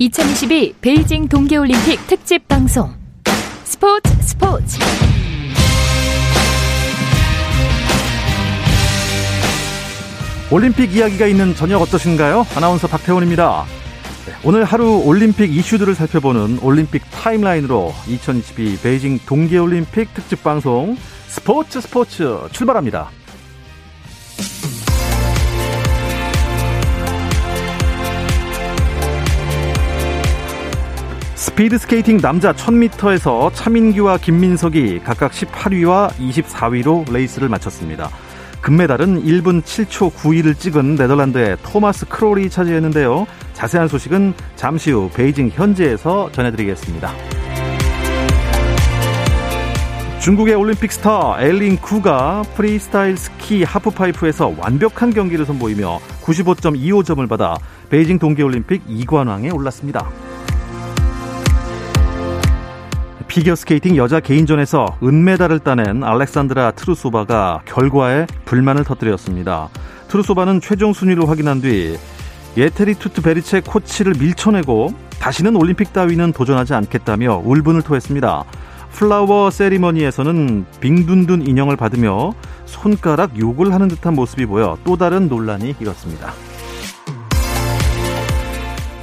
2022 베이징 동계올림픽 특집 방송 스포츠 올림픽 이야기가 있는 저녁 어떠신가요? 아나운서 박태원입니다. 오늘 하루 올림픽 이슈들을 살펴보는 올림픽 타임라인으로 2022 베이징 동계올림픽 특집 방송 스포츠 출발합니다. 스피드스케이팅 남자 1000m에서 차민규와 김민석이 각각 18위와 24위로 레이스를 마쳤습니다. 금메달은 1분 7초 9위를 찍은 네덜란드의 토마스 크롤이 차지했는데요. 자세한 소식은 잠시 후 베이징 현지에서 전해드리겠습니다. 중국의 올림픽 스타 엘린 쿠가 프리스타일 스키 하프파이프에서 완벽한 경기를 선보이며 95.25점을 받아 베이징 동계올림픽 2관왕에 올랐습니다. 피겨스케이팅 여자 개인전에서 은메달을 따낸 알렉산드라 트루소바가 결과에 불만을 터뜨렸습니다. 트루소바는 최종 순위를 확인한 뒤 예테리 투트베리제 코치를 밀쳐내고 다시는 올림픽 따위는 도전하지 않겠다며 울분을 토했습니다. 플라워 세리머니에서는 빙둔둔 인형을 받으며 손가락 욕을 하는 듯한 모습이 보여 또 다른 논란이 일었습니다.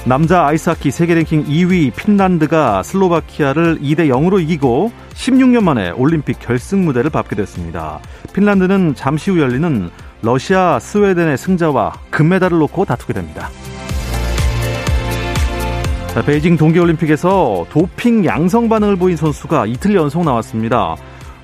남자 아이스하키 세계 랭킹 2위 핀란드가 슬로바키아를 2-0으로 이기고 16년 만에 올림픽 결승 무대를 밟게 됐습니다. 핀란드는 잠시 후 열리는 러시아, 스웨덴의 승자와 금메달을 놓고 다투게 됩니다. 베이징 동계올림픽에서 도핑 양성 반응을 보인 선수가 이틀 연속 나왔습니다.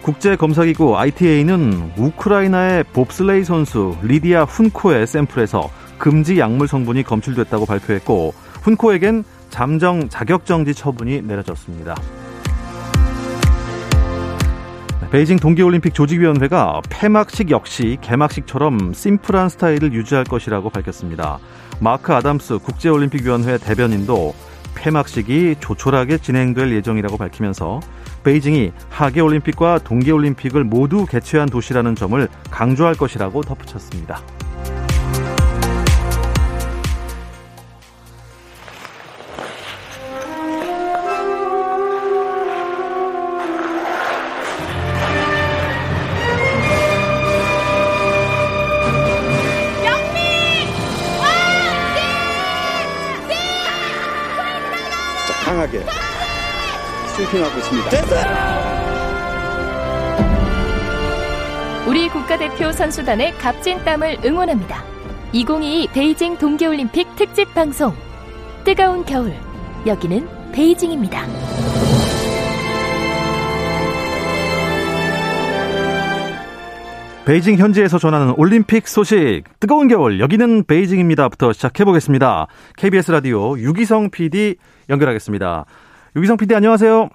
국제검사기구 ITA는 우크라이나의 봅슬레이 선수 리디아 훈코의 샘플에서 금지 약물 성분이 검출됐다고 발표했고 훈코에겐 잠정 자격정지 처분이 내려졌습니다. 베이징 동계올림픽 조직위원회가 폐막식 역시 개막식처럼 심플한 스타일을 유지할 것이라고 밝혔습니다. 마크 아담스 국제올림픽위원회 대변인도 폐막식이 조촐하게 진행될 예정이라고 밝히면서 베이징이 하계올림픽과 동계올림픽을 모두 개최한 도시라는 점을 강조할 것이라고 덧붙였습니다. 스위핑하고 있습니다. 우리 국가대표 선수단의 값진 땀을 응원합니다. 2022 베이징 동계올림픽 특집 방송 뜨거운 겨울, 여기는 베이징입니다. 베이징 현지에서 전하는 올림픽 소식 뜨거운 겨울, 여기는 베이징입니다부터 시작해보겠습니다. KBS 라디오 유기성 PD 연결하겠습니다. 유기성 PD 안녕하세요.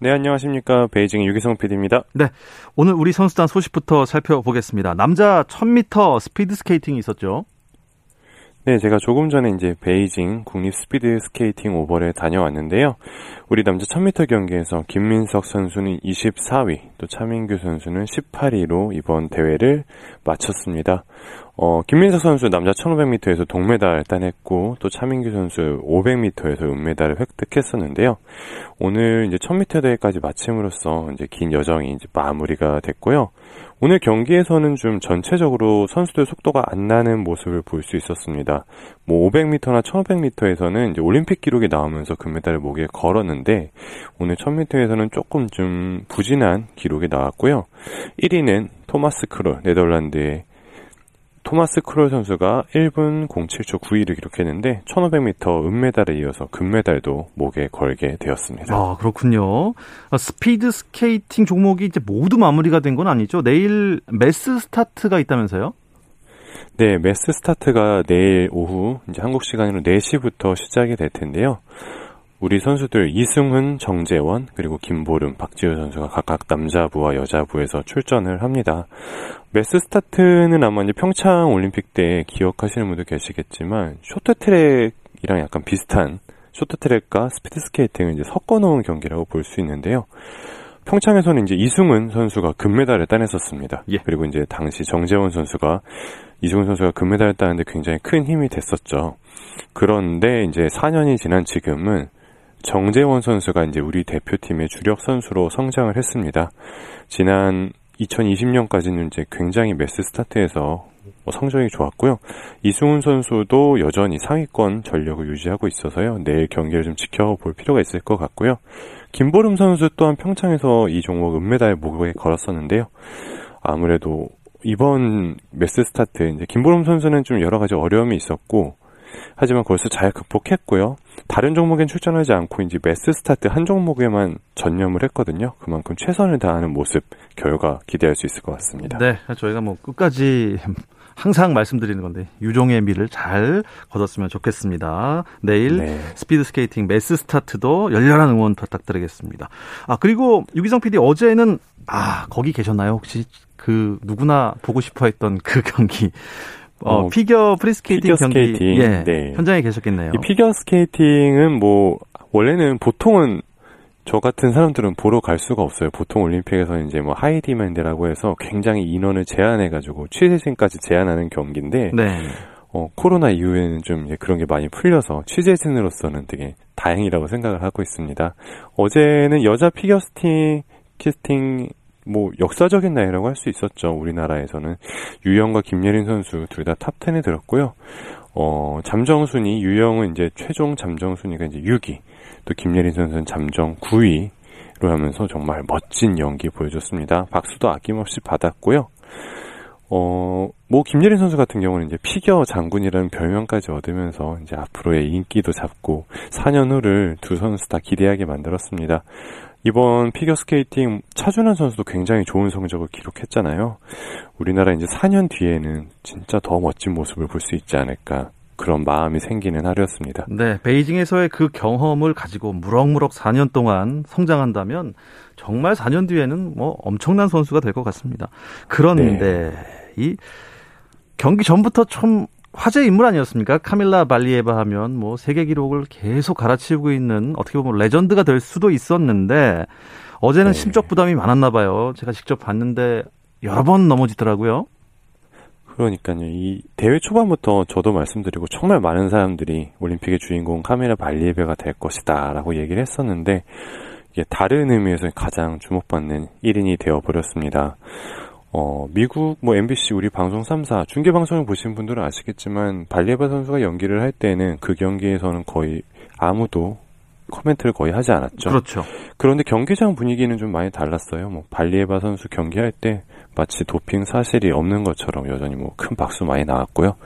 네, 안녕하십니까. 베이징 유기성 PD입니다. 네, 오늘 우리 선수단 소식부터 살펴보겠습니다. 남자 1000m 스피드 스케이팅이 있었죠. 네, 제가 조금 전에 이제 베이징 국립 스피드 스케이팅 오벌에 다녀왔는데요. 우리 남자 1000m 경기에서 김민석 선수는 24위, 또 차민규 선수는 18위로 이번 대회를 마쳤습니다. 김민석 선수 남자 1500m에서 동메달 따냈고 또 차민규 선수 500m에서 은메달을 획득했었는데요. 오늘 이제 1000m 대회까지 마침으로써 이제 긴 여정이 이제 마무리가 됐고요. 오늘 경기에서는 좀 전체적으로 선수들 속도가 안 나는 모습을 볼 수 있었습니다. 뭐 500m나 1500m에서는 이제 올림픽 기록이 나오면서 금메달을 목에 걸었는데 오늘 1000m에서는 조금 좀 부진한 기록이 나왔고요. 1위는 토마스 크롤, 네덜란드의 토마스 크롤 선수가 1분 07초 9위를 기록했는데 1500m 은메달에 이어서 금메달도 목에 걸게 되었습니다. 아, 그렇군요. 스피드 스케이팅 종목이 이제 모두 마무리가 된 건 아니죠? 내일 메스 스타트가 있다면서요? 네, 메스 스타트가 내일 오후 이제 한국 시간으로 4시부터 시작이 될 텐데요. 우리 선수들 이승훈, 정재원, 그리고 김보름, 박지호 선수가 각각 남자부와 여자부에서 출전을 합니다. 메스 스타트는 아마 이제 평창 올림픽 때 기억하시는 분도 계시겠지만 쇼트트랙이랑 약간 비슷한 쇼트트랙과 스피드스케이팅을 이제 섞어놓은 경기라고 볼 수 있는데요. 평창에서는 이제 이승훈 선수가 금메달을 따냈었습니다. 예. 그리고 이제 당시 정재원 선수가 이승훈 선수가 금메달을 따는데 굉장히 큰 힘이 됐었죠. 그런데 이제 4년이 지난 지금은 정재원 선수가 이제 우리 대표팀의 주력 선수로 성장을 했습니다. 지난 2020년까지는 이제 굉장히 메스 스타트에서 성적이 좋았고요. 이승훈 선수도 여전히 상위권 전력을 유지하고 있어서요. 내일 경기를 좀 지켜볼 필요가 있을 것 같고요. 김보름 선수 또한 평창에서 이 종목 은메달 목에 걸었었는데요. 아무래도 이번 메스 스타트 이제 김보름 선수는 좀 여러 가지 어려움이 있었고, 하지만 그것을 잘 극복했고요. 다른 종목엔 출전하지 않고 이제 메스 스타트 한 종목에만 전념을 했거든요. 그만큼 최선을 다하는 모습, 결과 기대할 수 있을 것 같습니다. 네, 저희가 뭐 끝까지 항상 말씀드리는 건데 유종의 미를 잘 거뒀으면 좋겠습니다. 내일 스피드 스케이팅 메스 스타트도 열렬한 응원 부탁드리겠습니다. 아, 그리고 유기성 PD 어제는 거기 계셨나요? 혹시 그 누구나 보고 싶어 했던 그 경기. 피겨 프리스케이팅 경기 현장에 계셨겠네요. 이 피겨 스케이팅은 뭐 원래는 보통은 저 같은 사람들은 보러 갈 수가 없어요. 보통 올림픽에서는 이제 뭐 하이 디맨드라고 해서 굉장히 인원을 제한해가지고 취재진까지 제한하는 경기인데 코로나 이후에는 좀 이제 그런 게 많이 풀려서 취재진으로서는 되게 다행이라고 생각을 하고 있습니다. 어제는 여자 피겨 스케이팅 뭐 역사적인 날이라고 할 수 있었죠. 우리나라에서는 유영과 김예린 선수 둘 다 탑 10에 들었고요. 잠정 순위 유영은 이제 최종 잠정 순위가 이제 6위, 또 김예린 선수는 잠정 9위로 하면서 정말 멋진 연기 보여줬습니다. 박수도 아낌없이 받았고요. 뭐 김예린 선수 같은 경우는 이제 피겨 장군이라는 별명까지 얻으면서 이제 앞으로의 인기도 잡고 4년 후를 두 선수 다 기대하게 만들었습니다. 이번 피겨스케이팅 차준환 선수도 굉장히 좋은 성적을 기록했잖아요. 우리나라 이제 4년 뒤에는 진짜 더 멋진 모습을 볼 수 있지 않을까, 그런 마음이 생기는 하루였습니다. 네, 베이징에서의 그 경험을 가지고 무럭무럭 4년 동안 성장한다면 정말 4년 뒤에는 뭐 엄청난 선수가 될 것 같습니다. 그런데 이 경기 전부터 좀 화제 인물 아니었습니까? 카밀라 발리에바 하면 뭐 세계 기록을 계속 갈아치우고 있는, 어떻게 보면 레전드가 될 수도 있었는데 어제는 심적 부담이 많았나 봐요. 제가 직접 봤는데 여러 번 넘어지더라고요. 그러니까요. 이 대회 초반부터 저도 말씀드리고 정말 많은 사람들이 올림픽의 주인공 카밀라 발리에바가 될 것이다 라고 얘기를 했었는데, 이게 다른 의미에서 가장 주목받는 1인이 되어버렸습니다. 미국 뭐 MBC 우리 방송 3사 중계 방송을 보신 분들은 아시겠지만 발리에바 선수가 연기를 할 때는 그 경기에서는 거의 아무도 코멘트를 거의 하지 않았죠. 그렇죠. 그런데 경기장 분위기는 좀 많이 달랐어요. 뭐 발리에바 선수 경기할 때 마치 도핑 사실이 없는 것처럼 여전히 뭐 큰 박수 많이 나왔고요.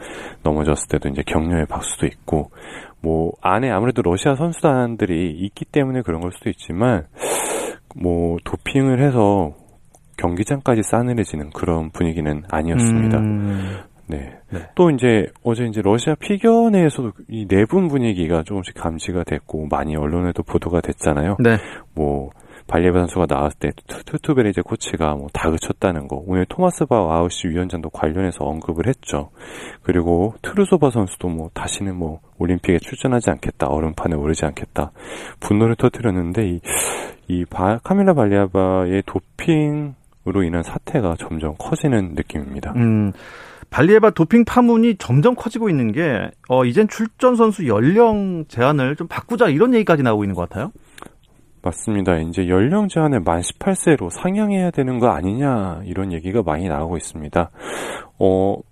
넘어졌을 때도 이제 격려의 박수도 있고, 뭐 안에 아무래도 러시아 선수단들이 있기 때문에 그런 걸 수도 있지만 뭐 도핑을 해서 경기장까지 싸늘해지는 그런 분위기는 아니었습니다. 또 이제 어제 이제 러시아 피겨 내에서도 이 내분 분위기가 조금씩 감지가 됐고 많이 언론에도 보도가 됐잖아요. 뭐 발리에바 선수가 나왔을 때 투트베리제 코치가 뭐 다그쳤다는 거, 오늘 토마스 바 ISU 위원장도 관련해서 언급을 했죠. 그리고 트루소바 선수도 뭐 다시는 뭐 올림픽에 출전하지 않겠다, 얼음판에 오르지 않겠다 분노를 터뜨렸는데, 카밀라 발리에바의 도핑 으로 인한 사태가 점점 커지는 느낌입니다. 발리에바 도핑 파문이 점점 커지고 있는 게 이젠 출전 선수 연령 제한을 좀 바꾸자 이런 얘기까지 나오고 있는 것 같아요. 맞습니다. 이제 연령 제한을 만 18세로 상향해야 되는 거 아니냐 이런 얘기가 많이 나오고 있습니다.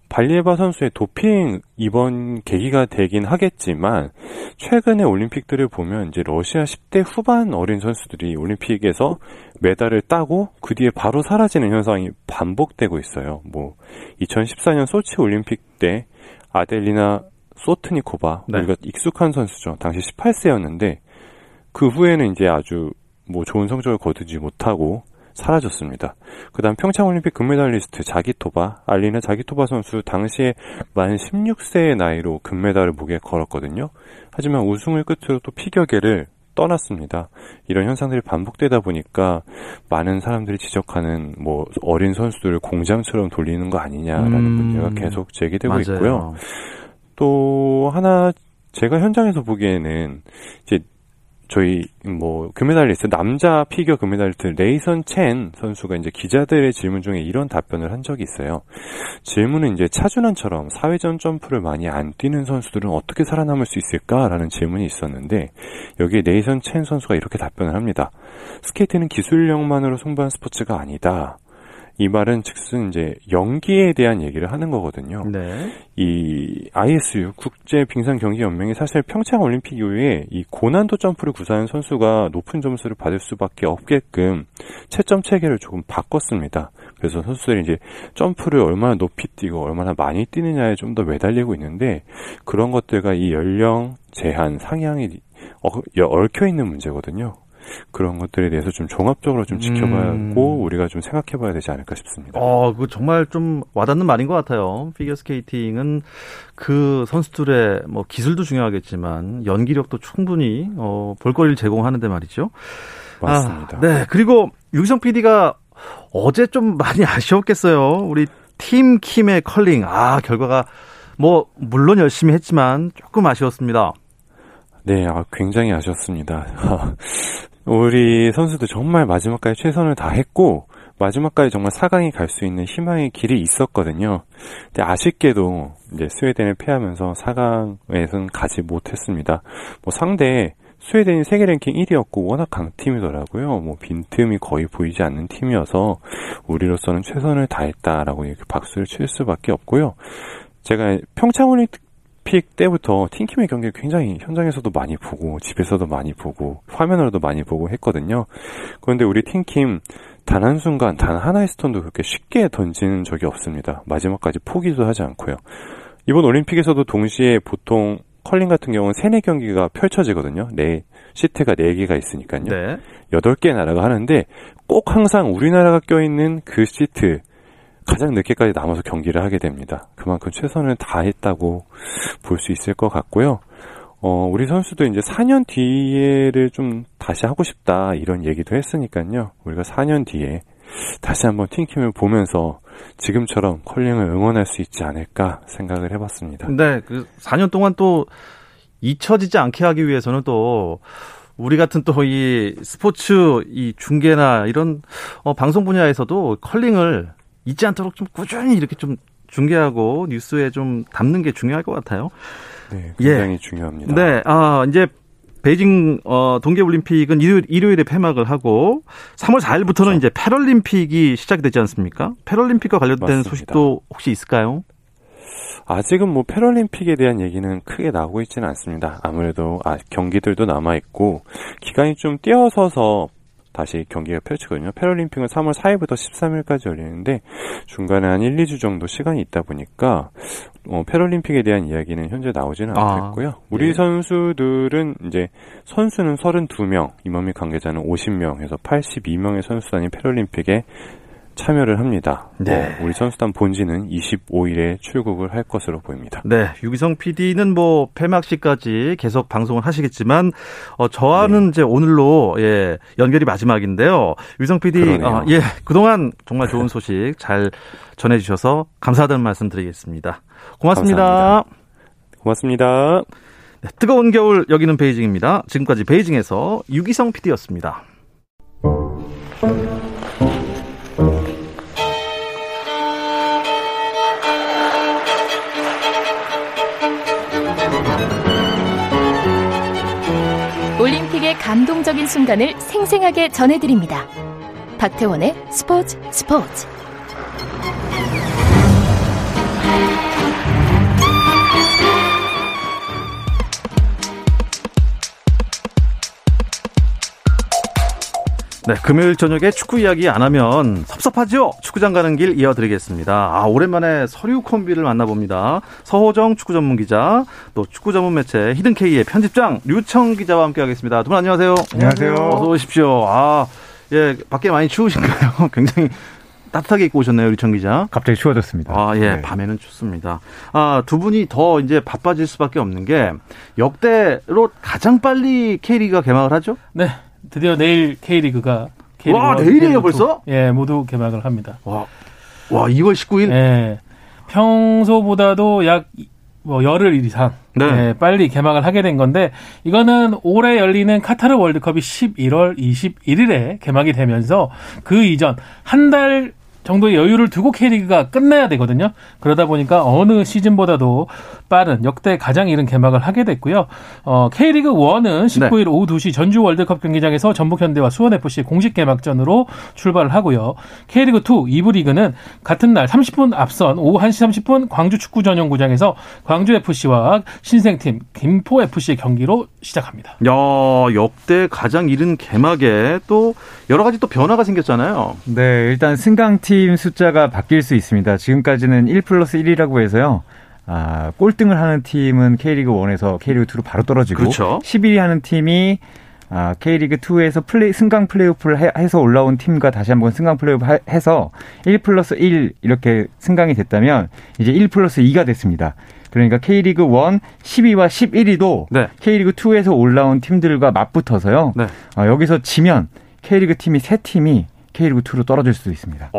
발리에바 선수의 도핑 이번 계기가 되긴 하겠지만 최근에 올림픽들을 보면 이제 러시아 10대 후반 어린 선수들이 올림픽에서 메달을 따고 그 뒤에 바로 사라지는 현상이 반복되고 있어요. 뭐 2014년 소치 올림픽 때 아델리나 소트니코바, 우리가 익숙한 선수죠. 당시 18세였는데 그 후에는 이제 아주 뭐 좋은 성적을 거두지 못하고 사라졌습니다. 그 다음 평창올림픽 금메달리스트 자기토바 알리나 자기토바 선수 당시에 만 16세의 나이로 금메달을 목에 걸었거든요. 하지만 우승을 끝으로 또 피겨계를 떠났습니다. 이런 현상들이 반복되다 보니까 많은 사람들이 지적하는 뭐 어린 선수들을 공장처럼 돌리는 거 아니냐라는 문제가 계속 제기되고 있고요. 또 하나 제가 현장에서 보기에는 이제 저희 뭐 금메달리스트, 남자 피겨 금메달리스트 네이선 첸 선수가 이제 기자들의 질문 중에 이런 답변을 한 적이 있어요. 질문은 이제 차준환처럼 사회전 점프를 많이 안 뛰는 선수들은 어떻게 살아남을 수 있을까라는 질문이 있었는데, 여기에 네이선 첸 선수가 이렇게 답변을 합니다. 스케이트는 기술력만으로 승부한 스포츠가 아니다. 이 말은 즉슨 이제 연기에 대한 얘기를 하는 거거든요. 네. 이 ISU 국제 빙상 경기 연맹이 사실 평창 올림픽 이후에 이 고난도 점프를 구사하는 선수가 높은 점수를 받을 수밖에 없게끔 채점 체계를 조금 바꿨습니다. 그래서 선수들이 이제 점프를 얼마나 높이 뛰고 얼마나 많이 뛰느냐에 좀 더 매달리고 있는데, 그런 것들과 이 연령 제한 상향이 얽혀 있는 문제거든요. 그런 것들에 대해서 좀 종합적으로 좀 지켜봐야고 우리가 좀 생각해봐야 되지 않을까 싶습니다. 그거 정말 좀 와닿는 말인 것 같아요. 피겨 스케이팅은 그 선수들의 뭐 기술도 중요하겠지만 연기력도 충분히 볼거리를 제공하는데 말이죠. 맞습니다. 네, 그리고 유기성 PD가 어제 좀 많이 아쉬웠겠어요. 우리 팀 킴의 컬링 결과가 뭐 물론 열심히 했지만 조금 아쉬웠습니다. 네, 굉장히 아쉬웠습니다. 우리 선수들 정말 마지막까지 최선을 다했고 마지막까지 정말 4강이 갈 수 있는 희망의 길이 있었거든요. 근데 아쉽게도 이제 스웨덴을 패하면서 4강에서는 가지 못했습니다. 뭐 상대 스웨덴이 세계 랭킹 1위였고 워낙 강팀이더라고요. 뭐 빈틈이 거의 보이지 않는 팀이어서 우리로서는 최선을 다했다라고 이렇게 박수를 칠 수밖에 없고요. 제가 평창올림픽 때부터 팀킴의 경기를 굉장히 현장에서도 많이 보고 집에서도 많이 보고 화면으로도 많이 보고 했거든요. 그런데 우리 팀킴 단 한순간 단 하나의 스톤도 그렇게 쉽게 던지는 적이 없습니다. 마지막까지 포기도 하지 않고요. 이번 올림픽에서도 동시에 보통 컬링 같은 경우는 3-4경기가 펼쳐지거든요. 시트가 4개가 있으니까요. 네. 8개의 나라가 하는데 꼭 항상 우리나라가 껴있는 그 시트 가장 늦게까지 남아서 경기를 하게 됩니다. 그만큼 최선을 다했다고 볼 수 있을 것 같고요. 우리 선수도 이제 4년 뒤에를 좀 다시 하고 싶다 이런 얘기도 했으니까요. 우리가 4년 뒤에 다시 한번 팀킴을 보면서 지금처럼 컬링을 응원할 수 있지 않을까 생각을 해봤습니다. 네, 그 4년 동안 또 잊혀지지 않게 하기 위해서는 또 우리 같은 또 이 스포츠 이 중계나 이런 방송 분야에서도 컬링을 잊지 않도록 좀 꾸준히 이렇게 좀 중계하고 뉴스에 좀 담는 게 중요할 것 같아요. 네, 굉장히 중요합니다. 네, 이제 베이징 동계올림픽은 일요일에 폐막을 하고 3월 4일부터는 그렇죠. 이제 패럴림픽이 시작이 되지 않습니까? 패럴림픽과 관련된 맞습니다. 소식도 혹시 있을까요? 아직은 뭐 패럴림픽에 대한 얘기는 크게 나오고 있지는 않습니다. 아무래도 경기들도 남아있고 기간이 좀 띄어서서 다시 경기가 펼치거든요. 패럴림픽은 3월 4일부터 13일까지 열리는데 중간에 한 1-2주 정도 시간이 있다 보니까 패럴림픽에 대한 이야기는 현재 나오지는 않겠고요. 네. 우리 선수들은 이제 선수는 32명, 임원및 관계자는 50명에서 82명의 선수단이 패럴림픽에 참여를 합니다. 네. 우리 선수단 본진은 25일에 출국을 할 것으로 보입니다. 네, 유기성 PD는 뭐 폐막식까지 계속 방송을 하시겠지만 저와는 네. 이제 오늘로 연결이 마지막인데요. 유기성 PD, 그동안 정말 좋은 소식 잘 전해주셔서 감사하다는 말씀드리겠습니다. 고맙습니다. 감사합니다. 고맙습니다. 네, 뜨거운 겨울 여기는 베이징입니다. 지금까지 베이징에서 유기성 PD였습니다. 올림픽의 감동적인 순간을 생생하게 전해드립니다. 박태원의 스포츠. 네, 금요일 저녁에 축구 이야기 안 하면 섭섭하죠? 축구장 가는 길 이어드리겠습니다. 오랜만에 서류 콤비를 만나봅니다. 서호정 축구 전문 기자, 또 축구 전문 매체 히든K의 편집장 류청 기자와 함께하겠습니다. 두 분 안녕하세요. 안녕하세요. 어서 오십시오. 밖에 많이 추우신가요? 굉장히 따뜻하게 입고 오셨네요, 류청 기자. 갑자기 추워졌습니다. 네. 밤에는 춥습니다. 두 분이 더 이제 바빠질 수밖에 없는 게 역대로 가장 빨리 K리그가 개막을 하죠? 네. 드디어 내일 K리그가 와, 내일이에요 벌써? 예, 모두 개막을 합니다. 와, 2월 19일? 예, 평소보다도 약 뭐 열흘 이상 네, 빨리 개막을 하게 된 건데, 이거는 올해 열리는 카타르 월드컵이 11월 21일에 개막이 되면서 그 이전 한 달 정도의 여유를 두고 K리그가 끝내야 되거든요. 그러다 보니까 어느 시즌보다도 빠른 역대 가장 이른 개막을 하게 됐고요. K리그 1은 19일 오후 2시 전주 월드컵 경기장에서 전북현대와 수원FC의 공식 개막전으로 출발을 하고요. K리그 2 2부 리그는 같은 날 30분 앞선 오후 1시 30분 광주 축구 전용구장에서 광주FC와 신생팀 김포FC의 경기로 시작합니다. 역대 가장 이른 개막에 또 여러 가지 또 변화가 생겼잖아요. 네, 일단 승강팀 숫자가 바뀔 수 있습니다. 지금까지는 1+1이라고 해서요. 꼴등을 하는 팀은 K리그 1에서 K리그 2로 바로 떨어지고, 그렇죠, 11위 하는 팀이 K리그 2에서 승강 플레이오프를 해서 올라온 팀과 다시 한번 승강 플레이오프 해서 1+1 이렇게 승강이 됐다면 이제 1+2가 됐습니다. 그러니까 K리그 1 10위와 11위도 네, K리그 2에서 올라온 팀들과 맞붙어서요. 네. 여기서 지면 K리그 팀이 3팀이 K리그 2로 떨어질 수도 있습니다.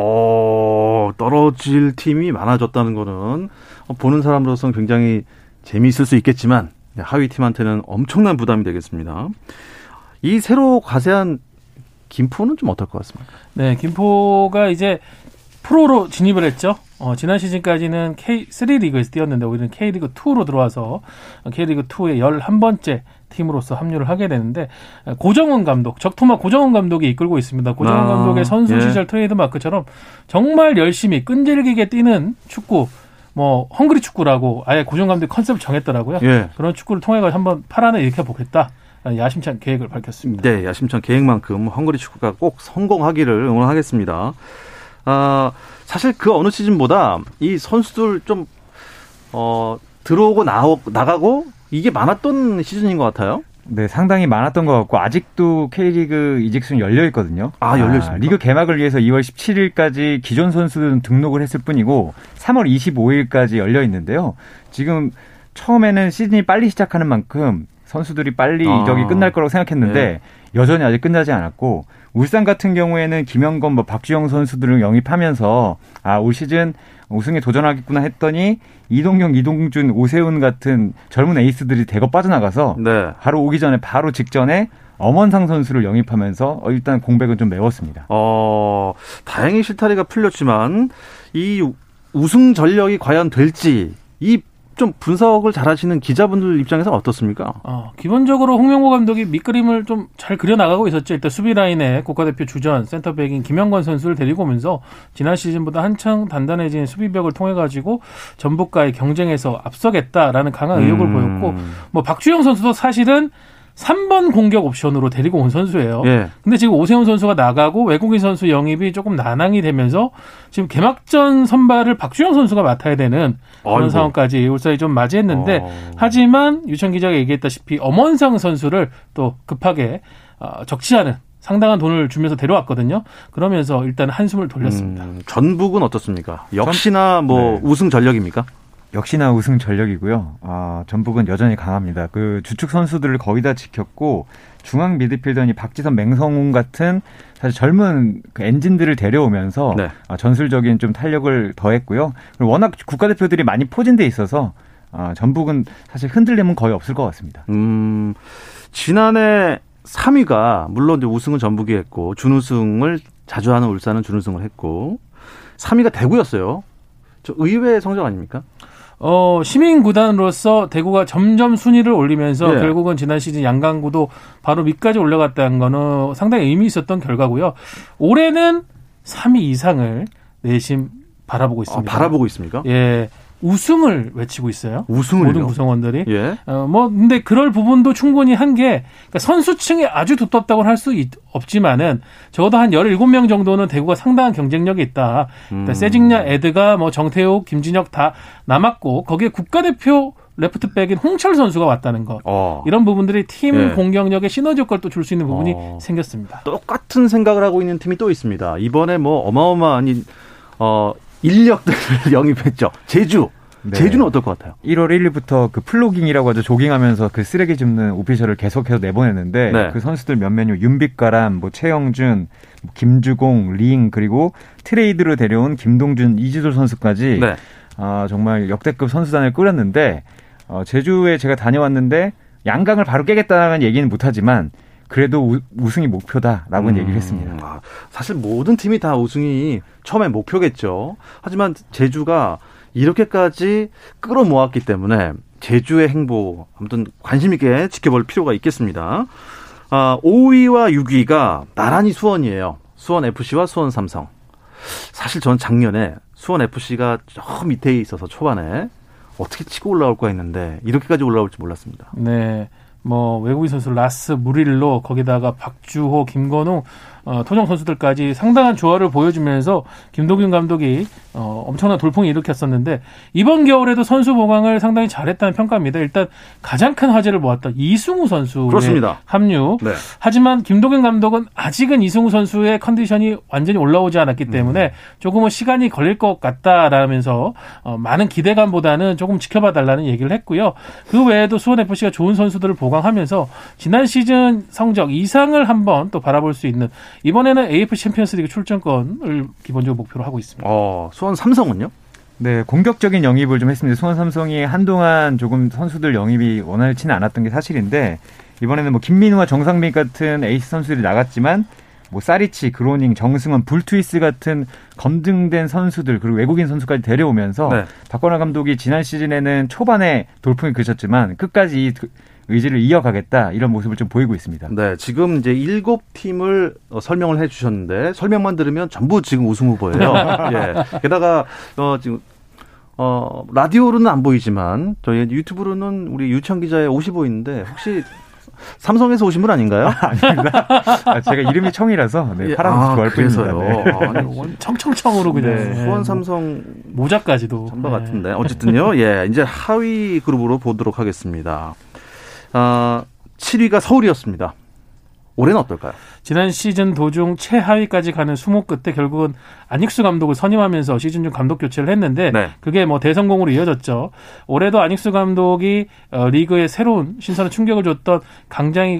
떨어질 팀이 많아졌다는 거는 보는 사람으로서는 굉장히 재미있을 수 있겠지만 하위 팀한테는 엄청난 부담이 되겠습니다. 이 새로 과세한 김포는 좀 어떨 것 같습니까? 네, 김포가 이제 프로로 진입을 했죠. 지난 시즌까지는 K3 리그에서 뛰었는데 우리는 K리그 2로 들어와서 K리그 2의 11번째 팀으로서 합류를 하게 되는데, 고정운 감독, 적토마 고정운 감독이 이끌고 있습니다. 고정운 감독의 선수 시절 트레이드마크처럼 정말 열심히 끈질기게 뛰는 축구, 뭐 헝그리 축구라고 아예 고정 감독이 컨셉을 정했더라고요. 예. 그런 축구를 통해서 한번 파란을 일으켜보겠다. 야심찬 계획을 밝혔습니다. 네, 야심찬 계획만큼 헝그리 축구가 꼭 성공하기를 응원하겠습니다. 사실 그 어느 시즌보다 이 선수들 좀 들어오고 나가고 이게 많았던 시즌인 것 같아요. 네, 상당히 많았던 것 같고 아직도 K리그 이직수는 열려 있거든요. 열려 있습니다. 리그 개막을 위해서 2월 17일까지 기존 선수들은 등록을 했을 뿐이고 3월 25일까지 열려 있는데요. 지금 처음에는 시즌이 빨리 시작하는 만큼 선수들이 빨리 이적이 끝날 거라고 생각했는데 네, 여전히 아직 끝나지 않았고, 울산 같은 경우에는 김영건, 박주영 선수들을 영입하면서 올 시즌 우승에 도전하겠구나 했더니 이동경, 이동준, 오세훈 같은 젊은 에이스들이 대거 빠져나가서 네, 바로 직전에 엄원상 선수를 영입하면서 일단 공백은 좀 메웠습니다. 다행히 실타래가 풀렸지만 이 우승 전력이 과연 될지 이 좀 분석을 잘하시는 기자분들 입장에서는 어떻습니까? 기본적으로 홍명보 감독이 밑그림을 좀 잘 그려나가고 있었죠. 일단 수비 라인에 국가대표 주전 센터백인 김영권 선수를 데리고 오면서 지난 시즌보다 한층 단단해진 수비벽을 통해 가지고 전북과의 경쟁에서 앞서겠다라는 강한 의욕을 보였고, 박주영 선수도 사실은 3번 공격 옵션으로 데리고 온 선수예요. 예. 근데 지금 오세훈 선수가 나가고 외국인 선수 영입이 조금 난항이 되면서 지금 개막전 선발을 박주영 선수가 맡아야 되는 그런 상황까지 울산이 좀 맞이했는데, 하지만 유천 기자가 얘기했다시피 엄원상 선수를 또 급하게 적지 않은 상당한 돈을 주면서 데려왔거든요. 그러면서 일단 한숨을 돌렸습니다. 전북은 어떻습니까? 역시나 네, 우승 전력입니까? 역시나 우승 전력이고요. 전북은 여전히 강합니다. 그 주축 선수들을 거의 다 지켰고, 중앙 미드필더니 박지선, 맹성훈 같은 사실 젊은 그 엔진들을 데려오면서 네, 전술적인 좀 탄력을 더했고요. 그리고 워낙 국가대표들이 많이 포진돼 있어서 전북은 사실 흔들림은 거의 없을 것 같습니다. 지난해 3위가 물론 이제 우승은 전북이 했고, 준우승을 자주 하는 울산은 준우승을 했고, 3위가 대구였어요. 저 의외의 성적 아닙니까? 시민구단으로서 대구가 점점 순위를 올리면서 예, 결국은 지난 시즌 양강구도 바로 밑까지 올라갔다는 거는 상당히 의미 있었던 결과고요. 올해는 3위 이상을 내심 바라보고 있습니다. 바라보고 있습니까? 예. 우승을 외치고 있어요. 우승을요? 모든 구성원들이. 예. 근데 그럴 부분도 충분히 한 게, 그러니까 선수층이 아주 두텁다고는 할 수 없지만은, 적어도 한 17명 정도는 대구가 상당한 경쟁력이 있다. 세징야, 에드가, 정태욱, 김진혁 다 남았고, 거기에 국가대표 레프트백인 홍철 선수가 왔다는 것. 이런 부분들이 팀 예, 공격력에 시너지 효과를 또 줄 수 있는 부분이 생겼습니다. 똑같은 생각을 하고 있는 팀이 또 있습니다. 이번에 어마어마한, 인력들을 영입했죠. 제주. 네. 제주는 어떨 것 같아요? 1월 1일부터 그 플로깅이라고 하죠. 조깅하면서 그 쓰레기 줍는 오피셜을 계속해서 내보냈는데 네, 그 선수들 몇몇이 윤빛가람, 최영준, 김주공, 링, 그리고 트레이드로 데려온 김동준, 이지도 선수까지 네, 정말 역대급 선수단을 꾸렸는데 제주에 제가 다녀왔는데 양강을 바로 깨겠다는 얘기는 못하지만 그래도 우승이 목표다라고 얘기를 했습니다. 사실 모든 팀이 다 우승이 처음에 목표겠죠. 하지만 제주가 이렇게까지 끌어모았기 때문에 제주의 행보 아무튼 관심 있게 지켜볼 필요가 있겠습니다. 5위와 6위가 나란히 수원이에요. 수원FC와 수원삼성. 사실 전 작년에 수원FC가 저 밑에 있어서 초반에 어떻게 치고 올라올까 했는데 이렇게까지 올라올지 몰랐습니다. 네. 뭐 외국인 선수 라스, 무릴로, 거기다가 박주호, 김건우, 토종 선수들까지 상당한 조화를 보여주면서 김도균 감독이 엄청난 돌풍이 일으켰었는데 이번 겨울에도 선수 보강을 상당히 잘했다는 평가입니다. 일단 가장 큰 화제를 모았던 이승우 선수의 그렇습니다. 합류. 네. 하지만 김도균 감독은 아직은 이승우 선수의 컨디션이 완전히 올라오지 않았기 때문에 조금은 시간이 걸릴 것 같다라면서 많은 기대감보다는 조금 지켜봐달라는 얘기를 했고요. 그 외에도 수원FC가 좋은 선수들을 보강하면서 지난 시즌 성적 이상을 한번 또 바라볼 수 있는 이번에는 AFC 챔피언스리그 출전권을 기본적으로 목표로 하고 있습니다. 수원 삼성은요? 네, 공격적인 영입을 좀 했습니다. 수원 삼성이 한동안 조금 선수들 영입이 원활치는 않았던 게 사실인데 이번에는 뭐 김민우와 정상민 같은 에이스 선수들이 나갔지만 뭐 사리치, 그로닝, 정승원, 불투이스 같은 검증된 선수들 그리고 외국인 선수까지 데려오면서 네. 박건하 감독이 지난 시즌에는 초반에 돌풍이 그쳤지만 끝까지 이 의지를 이어가겠다 이런 모습을 좀 보이고 있습니다. 네, 지금 이제 7팀을 설명을 해주셨는데 설명만 들으면 전부 지금 우승 후보예요. 예. 게다가 지금 라디오로는 안 보이지만 저희 유튜브로는 우리 유청 기자의 옷이 보이는데 혹시 삼성에서 오신 분 아닌가요? 아닙니다. 제가 이름이 청이라서 네, 파란색 좋아할 뿐입니다. 네. 청청청으로 그냥 네. 수원 삼성 모자까지도 잠바 네. 같은데 어쨌든요. 예, 이제 하위 그룹으로 보도록 하겠습니다. 7위가 서울이었습니다. 올해는 어떨까요? 지난 시즌 도중 최하위까지 가는 수모 끝에 결국은 안익수 감독을 선임하면서 시즌 중 감독 교체를 했는데 네. 그게 뭐 대성공으로 이어졌죠. 올해도 안익수 감독이 리그에 새로운 신선한 충격을 줬던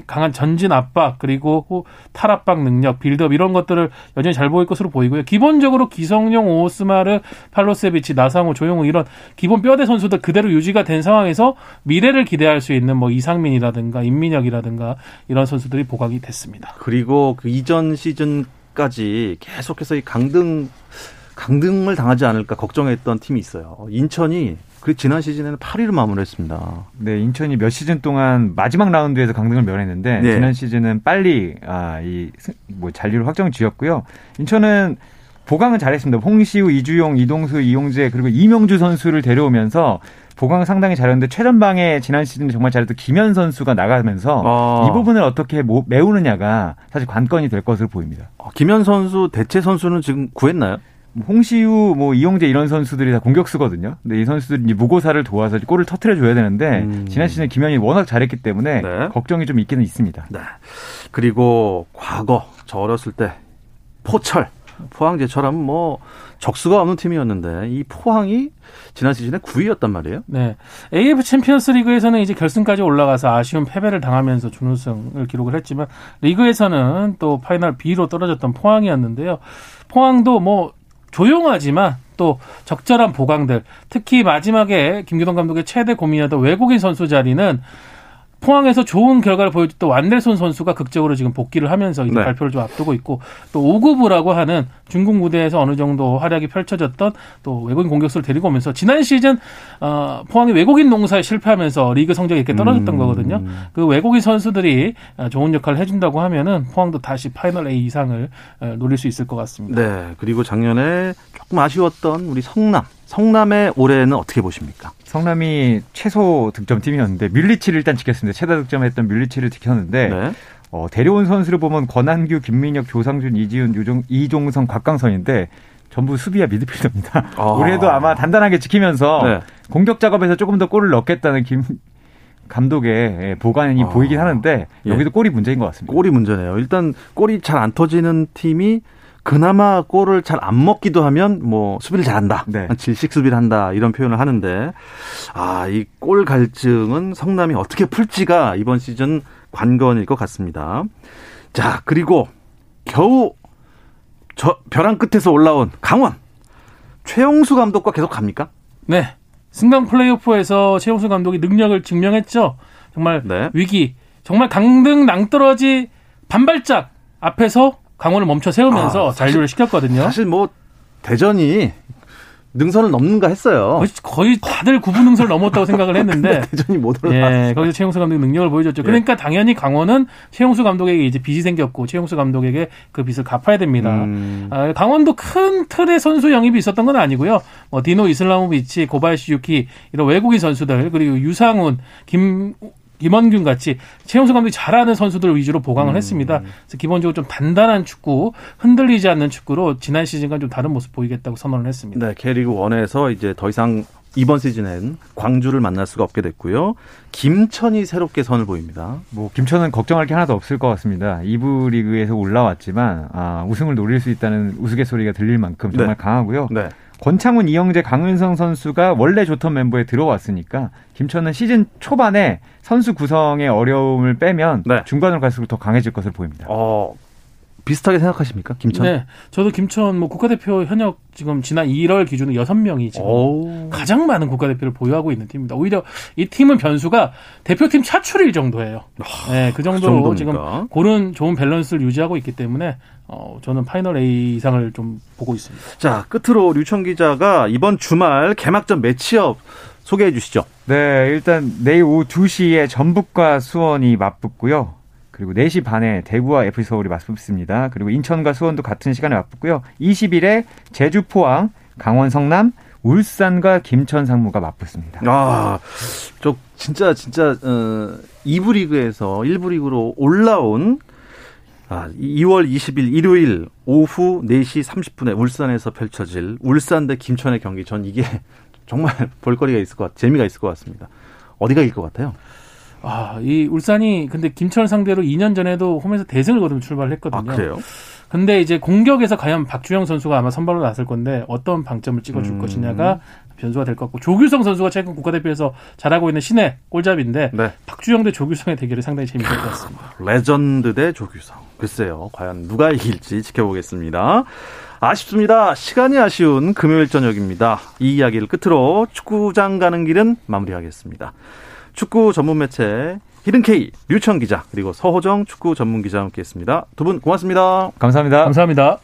강한 전진 압박 그리고 탈압박 능력, 빌드업 이런 것들을 여전히 잘 보일 것으로 보이고요. 기본적으로 기성용, 오스마르, 팔로세비치, 나상호, 조용우 이런 기본 뼈대 선수들 그대로 유지가 된 상황에서 미래를 기대할 수 있는 뭐 이상민이라든가 임민혁이라든가 이런 선수들이 보강이 됐습니다. 그리고 그 이전 시즌까지 계속해서 이 강등을 당하지 않을까 걱정했던 팀이 있어요. 인천이 그 지난 시즌에는 8위로 마무리했습니다. 네, 인천이 몇 시즌 동안 마지막 라운드에서 강등을 면했는데 네. 지난 시즌은 빨리 잔류를 확정지었고요. 인천은 보강은 잘했습니다. 홍시우, 이주용, 이동수, 이용재 그리고 이명주 선수를 데려오면서 보강 상당히 잘했는데 최전방에 지난 시즌 정말 잘했던 김현 선수가 나가면서 이 부분을 어떻게 메우느냐가 사실 관건이 될 것으로 보입니다. 김현 선수 대체 선수는 지금 구했나요? 홍시우, 이용재 이런 선수들이 다 공격수거든요. 근데 이 선수들이 무고사를 도와서 골을 터트려줘야 되는데 지난 시즌 김현이 워낙 잘했기 때문에 네. 걱정이 좀 있기는 있습니다. 네. 그리고 과거 저 어렸을 때 포항제철하면 적수가 없는 팀이었는데 이 포항이 지난 시즌에 9위였단 말이에요. 네, AF 챔피언스리그에서는 이제 결승까지 올라가서 아쉬운 패배를 당하면서 준우승을 기록을 했지만 리그에서는 또 파이널 B로 떨어졌던 포항이었는데요. 포항도 조용하지만 또 적절한 보강들, 특히 마지막에 김기동 감독의 최대 고민이었던 외국인 선수 자리는 포항에서 좋은 결과를 보여줬던 완델손 선수가 극적으로 지금 복귀를 하면서 이제 네. 발표를 좀 앞두고 있고 또 오구부라고 하는 중국 무대에서 어느 정도 활약이 펼쳐졌던 또 외국인 공격수를 데리고 오면서 지난 시즌 포항이 외국인 농사에 실패하면서 리그 성적이 이렇게 떨어졌던 거거든요. 그 외국인 선수들이 좋은 역할을 해준다고 하면은 포항도 다시 파이널 A 이상을 노릴 수 있을 것 같습니다. 네. 그리고 작년에 조금 아쉬웠던 우리 성남의 올해는 어떻게 보십니까? 성남이 최소 득점팀이었는데 뮬리치를 일단 지켰습니다. 최다 득점했던 뮬리치를 지켰는데 네. 데려온 선수를 보면 권한규, 김민혁, 조상준, 이지훈, 이종성, 곽강선인데 전부 수비와 미드필더입니다. 올해도 아마 단단하게 지키면서 네. 공격 작업에서 조금 더 골을 넣겠다는 김 감독의 보관이 보이긴 하는데 여기도 골이 문제인 것 같습니다. 골이 문제네요. 일단 골이 잘 안 터지는 팀이 그나마 골을 잘 안 먹기도 하면 수비를 잘한다. 네. 질식 수비를 한다. 이런 표현을 하는데 이 골 갈증은 성남이 어떻게 풀지가 이번 시즌 관건일 것 같습니다. 자, 그리고 겨우 벼랑 끝에서 올라온 강원. 최용수 감독과 계속 갑니까? 네. 승강 플레이오프에서 최용수 감독이 능력을 증명했죠. 정말 네. 위기, 정말 강등낭떠러지 반발짝 앞에서 강원을 멈춰 세우면서 잔류를 시켰거든요. 사실 뭐 대전이 능선을 넘는가 했어요. 거의 다들 9분 능선을 넘었다고 생각을 했는데 대전이 못 올라왔어요. 예, 거기서 최용수 감독 능력을 보여줬죠. 예. 그러니까 당연히 강원은 최용수 감독에게 이제 빚이 생겼고 최용수 감독에게 그 빚을 갚아야 됩니다. 강원도 큰 틀의 선수 영입이 있었던 건 아니고요. 뭐 디노 이슬라모비치, 고바야시 유키 이런 외국인 선수들 그리고 유상훈, 김원균 같이 최용수 감독이 잘하는 선수들 위주로 보강을 했습니다. 그래서 기본적으로 좀 단단한 축구, 흔들리지 않는 축구로 지난 시즌과 좀 다른 모습 보이겠다고 선언을 했습니다. 네, K리그 1에서 이제 더 이상 이번 시즌엔 광주를 만날 수가 없게 됐고요. 김천이 새롭게 선을 보입니다. 뭐 김천은 걱정할 게 하나도 없을 것 같습니다. 2부 리그에서 올라왔지만 우승을 노릴 수 있다는 우스갯소리가 들릴 만큼 정말 네. 강하고요. 네. 권창훈, 이영재, 강윤성 선수가 원래 좋던 멤버에 들어왔으니까 김천은 시즌 초반에 선수 구성의 어려움을 빼면 네. 중간으로 갈수록 더 강해질 것을 보입니다. 비슷하게 생각하십니까? 김천? 네. 저도 김천 국가대표 현역 지금 지난 1월 기준으로 6명이 지금 가장 많은 국가대표를 보유하고 있는 팀입니다. 오히려 이 팀은 변수가 대표팀 차출일 정도예요. 네, 그 정도로 지금 고른 좋은 밸런스를 유지하고 있기 때문에 저는 파이널 A 이상을 좀 보고 있습니다. 자, 끝으로 류청 기자가 이번 주말 개막전 매치업 소개해 주시죠. 네, 일단 내일 오후 2시에 전북과 수원이 맞붙고요. 그리고 4시 반에 대구와 FC서울이 맞붙습니다. 그리고 인천과 수원도 같은 시간에 맞붙고요. 20일에 제주 포항, 강원 성남, 울산과 김천 상무가 맞붙습니다. 저 진짜 2부 리그에서 1부 리그로 올라온 2월 20일 일요일 오후 4시 30분에 울산에서 펼쳐질 울산 대 김천의 경기. 전 이게 정말 볼거리가 있을 것 같아요. 재미가 있을 것 같습니다. 어디가 이길 것 같아요? 이 울산이 근데 김천 상대로 2년 전에도 홈에서 대승을 거두면 출발을 했거든요. 그래요? 근데 이제 공격에서 과연 박주영 선수가 아마 선발로 나설 건데 어떤 방점을 찍어줄 것이냐가 변수가 될 것 같고, 조규성 선수가 최근 국가대표에서 잘하고 있는 신의 골잡인데 네. 박주영 대 조규성의 대결이 상당히 재미있을 것 같습니다. 레전드 대 조규성. 글쎄요. 과연 누가 이길지 지켜보겠습니다. 아쉽습니다. 시간이 아쉬운 금요일 저녁입니다. 이 이야기를 끝으로 축구장 가는 길은 마무리하겠습니다. 축구 전문 매체 히든K 류청 기자 그리고 서호정 축구 전문 기자와 함께했습니다. 두 분 고맙습니다. 감사합니다. 감사합니다.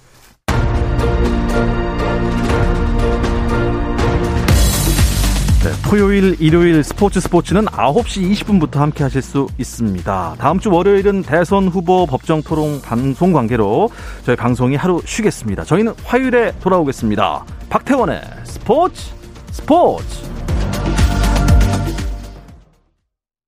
네, 토요일, 일요일 스포츠는 9시 20분부터 함께 하실 수 있습니다. 다음 주 월요일은 대선 후보 법정 토론 방송 관계로 저희 방송이 하루 쉬겠습니다. 저희는 화요일에 돌아오겠습니다. 박태원의 스포츠.